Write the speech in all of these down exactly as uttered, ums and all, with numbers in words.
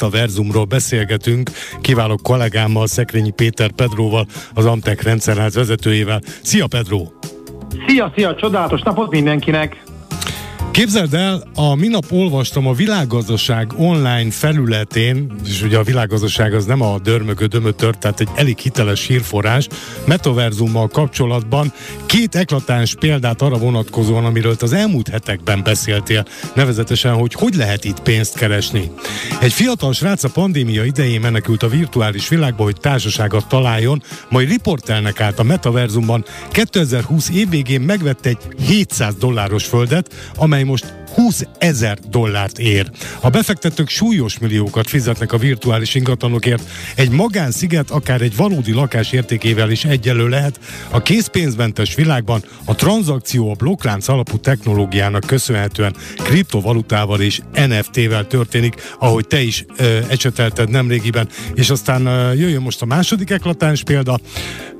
Metaversumról beszélgetünk kiváló kollégámmal, Szekrényi Péter Pedróval, az Amtech Rendszerház vezetőjével. Szia, Pedró! Szia, szia! Csodálatos napot mindenkinek! Képzeld el, a minap olvastam a világgazdaság online felületén, és ugye a világgazdaság az nem a dörmögő dömötör, tehát egy elég hiteles hírforrás, Metaversummal kapcsolatban két eklatáns példát arra vonatkozóan, amiről az elmúlt hetekben beszéltél, nevezetesen, hogy hogy lehet itt pénzt keresni. Egy fiatal srác a pandémia idején menekült a virtuális világba, hogy társaságot találjon, majd riportelnek állt a Metaversumban. kétezer-húsz év végén megvette egy hétszáz dolláros földet, amely most húszezer dollárt ér. A befektetők súlyos milliókat fizetnek a virtuális ingatlanokért. Egy magánsziget akár egy valódi lakás értékével is egyenlő lehet. A készpénzmentes világban a tranzakció a blokklánc alapú technológiának köszönhetően kriptovalutával és en ef té-vel történik, ahogy te is ö, ecsetelted nemrégiben. És aztán ö, jöjjön most a második eklatáns példa.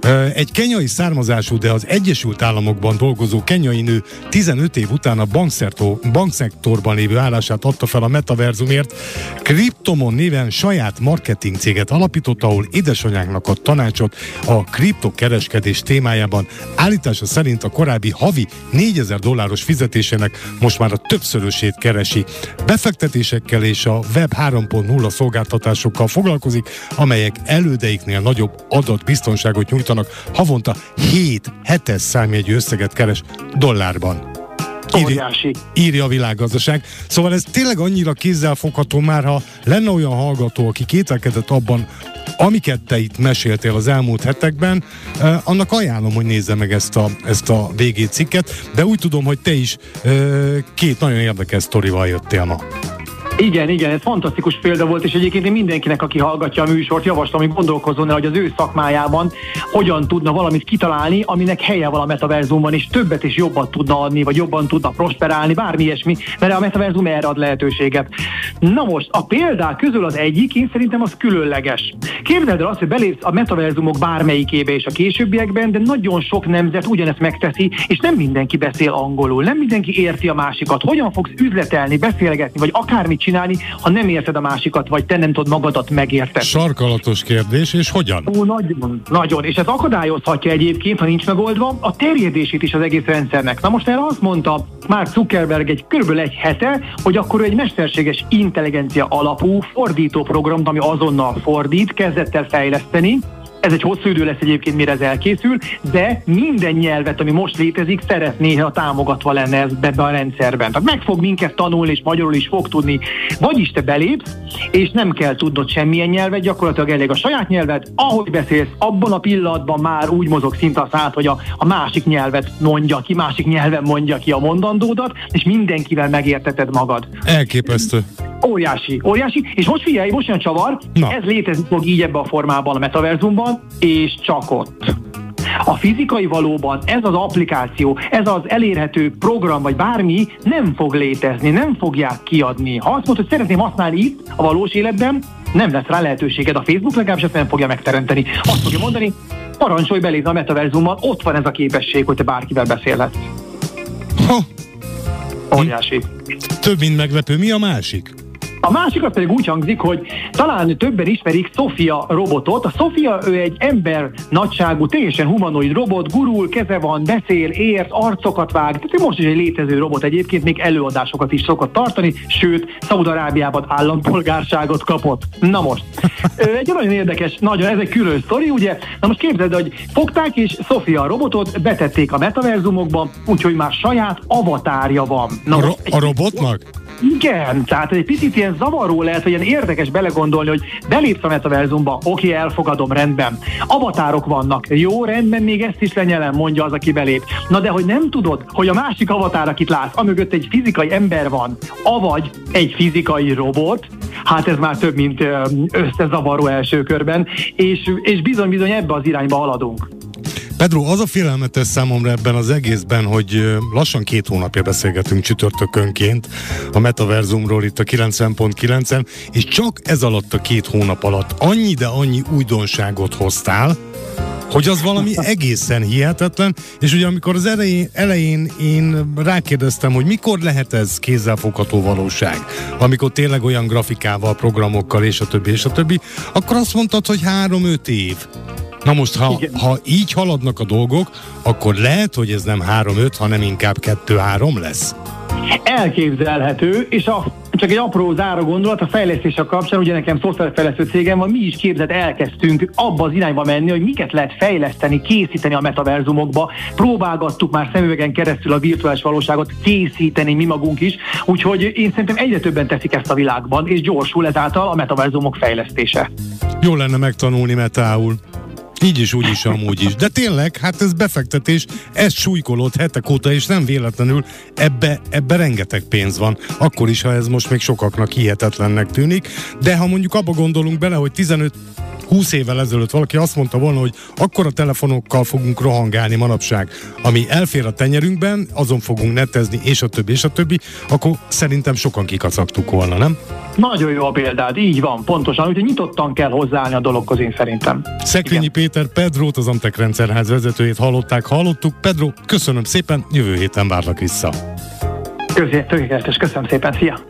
Ö, egy kenyai származású, de az Egyesült Államokban dolgozó kenyai nő tizenöt év után a bankszektorban bankszektorban lévő állását adta fel a Metaversumért. Kriptomon néven saját marketing céget alapított, ahol édesanyáknak ad tanácsot a kriptokereskedés témájában. Állítása szerint a korábbi havi négyezer dolláros fizetésének most már a többszörösét keresi. Befektetésekkel és a Web három pont nulla szolgáltatásokkal foglalkozik, amelyek elődeiknél nagyobb adatbiztonságot nyújtanak. Havonta hét hetes számjegyű összeget keres dollárban. Írja, írja a világgazdaság. Szóval ez tényleg annyira kézzelfogható már, ha lenne olyan hallgató, aki kételkedett abban, amiket te itt meséltél az elmúlt hetekben, eh, annak ajánlom, hogy nézze meg ezt a, ezt a vé gé cikket, de úgy tudom, hogy te is eh, két nagyon érdekes sztorival jöttél ma. Igen, igen, ez fantasztikus példa volt, és egyébként én mindenkinek, aki hallgatja a műsort, javaslom, hogy gondolkozzon el, hogy az ő szakmájában hogyan tudna valamit kitalálni, aminek helye van a Metaversumban, és többet is jobban tudna adni, vagy jobban tudna prosperálni, bármi ilyesmi, mert a Metaversum erre ad lehetőséget. Na most, a példák közül az egyik, én szerintem az különleges. Képzeld el azt, hogy belépsz a Metaversumok bármelyikébe és a későbbiekben, de nagyon sok nemzet ugyanezt megteszi, és nem mindenki beszél angolul, nem mindenki érti a másikat. Hogyan fogsz üzletelni, beszélgetni, vagy akármit csinálni, ha nem érted a másikat, vagy te nem tudod magadat megérteni. Sarkalatos kérdés, és hogyan? Ó, nagyon, nagyon. És ez akadályozhatja egyébként, ha nincs megoldva, a terjedését is az egész rendszernek. Na most erre azt mondta Mark Zuckerberg egy körülbelül egy hete, hogy akkor egy mesterséges intelligencia alapú fordító programot, ami azonnal fordít, kezdett el fejleszteni. Ez egy hosszú idő lesz egyébként, mire ez elkészül, de minden nyelvet, ami most létezik, szeretné, ha támogatva lenne ez ebben a rendszerben. Tehát meg fog minket tanulni, és magyarul is fog tudni. Vagyis te belépsz, és nem kell tudnod semmilyen nyelvet, gyakorlatilag elég a saját nyelvet, ahogy beszélsz, abban a pillanatban már úgy mozog szinte a szád, hogy a, a másik nyelvet mondja ki, másik nyelven mondja ki a mondandódat, és mindenkivel megérteted magad. Elképesztő. Óriási, óriási, és most figyelj, most jön csavar, na. Ez létezik fog így ebben a formában a Metaversumban, és csak ott. A fizikai valóban ez az applikáció, ez az elérhető program, vagy bármi nem fog létezni, nem fogják kiadni. Ha azt mondod, hogy szeretném használni itt, a valós életben, nem lesz rá lehetőséged, a Facebook legalábbis ezt nem fogja megteremteni. Azt fogja mondani, parancsolj belézni a Metaversumban, ott van ez a képesség, hogy te bárkivel beszélhetsz. Óriási. Több mint meglepő, mi a másik? A másik az pedig úgy hangzik, hogy talán többen ismerik Sofia robotot. A Sofia, ő egy ember nagyságú, teljesen humanoid robot, gurul, keze van, beszél, ért, arcokat vág. Tehát most is egy létező robot egyébként, még előadásokat is szokott tartani, sőt, Szaúd-Arábiában állampolgárságot kapott. Na most, egy nagyon érdekes, nagyon, ez egy külön sztori, ugye? Na most képzeld, hogy fogták és Sofia robotot betették a Metaversumokba, úgyhogy már saját avatárja van. Na a, ro- a robotnak? Igen, tehát egy picit ilyen zavaró lehet, vagy ilyen érdekes belegondolni, hogy belépsz a Metaversumba, oké, elfogadom, rendben. Avatárok vannak, jó, rendben, még ezt is lenyelem, mondja az, aki belép. Na de hogy nem tudod, hogy a másik avatár, akit látsz, amögött egy fizikai ember van, avagy egy fizikai robot, hát ez már több, mint összezavaró első körben, és, és bizony-bizony ebbe az irányba haladunk. Pedro, az a félelmetes számomra ebben az egészben, hogy lassan két hónapja beszélgetünk csütörtökönként a Metaversumról itt a kilencven pont kilencen, és csak ez alatt a két hónap alatt annyi, de annyi újdonságot hoztál, hogy az valami egészen hihetetlen, és ugye amikor az elején, elején én rákérdeztem, hogy mikor lehet ez kézzelfogható valóság, amikor tényleg olyan grafikával, programokkal, és a többi, és a többi, akkor azt mondtad, hogy három-öt év. Na most, ha, ha így haladnak a dolgok, akkor lehet, hogy ez nem három-öt, hanem inkább kettő-három lesz. Elképzelhető, és a, csak egy apró záró gondolat a fejlesztéssel kapcsán, ugye nekem szoftverfejlesztő cégem van, mi is képzett elkezdtünk abba az irányba menni, hogy miket lehet fejleszteni, készíteni a metaverzumokba. Próbálgattuk már szemüvegen keresztül a virtuális valóságot készíteni mi magunk is, úgyhogy én szerintem egyre többen teszik ezt a világban, és gyorsul ezáltal a metaverzumok fejlesztése. Jó lenne megtanulni metául. Így is, úgy is, amúgy is. De tényleg, hát ez befektetés, ez súlykolott hetek óta, és nem véletlenül ebbe, ebbe rengeteg pénz van. Akkor is, ha ez most még sokaknak hihetetlennek tűnik. De ha mondjuk abba gondolunk bele, hogy tizenöt-húsz évvel ezelőtt valaki azt mondta volna, hogy akkora telefonokkal fogunk rohangálni manapság, ami elfér a tenyerünkben, azon fogunk netezni, és a többi, és a többi, akkor szerintem sokan kikacagtuk volna, nem? Nagyon jó a példád, így van, pontosan, úgyhogy nyitottan kell hozzáállni a dologhoz, én szerintem. Szekrényi Péter Pedrót, az Amtech Rendszerház vezetőjét hallották, hallottuk. Pedró, köszönöm szépen, jövő héten várlak vissza. Közé, tökéletes, köszönöm szépen, szia!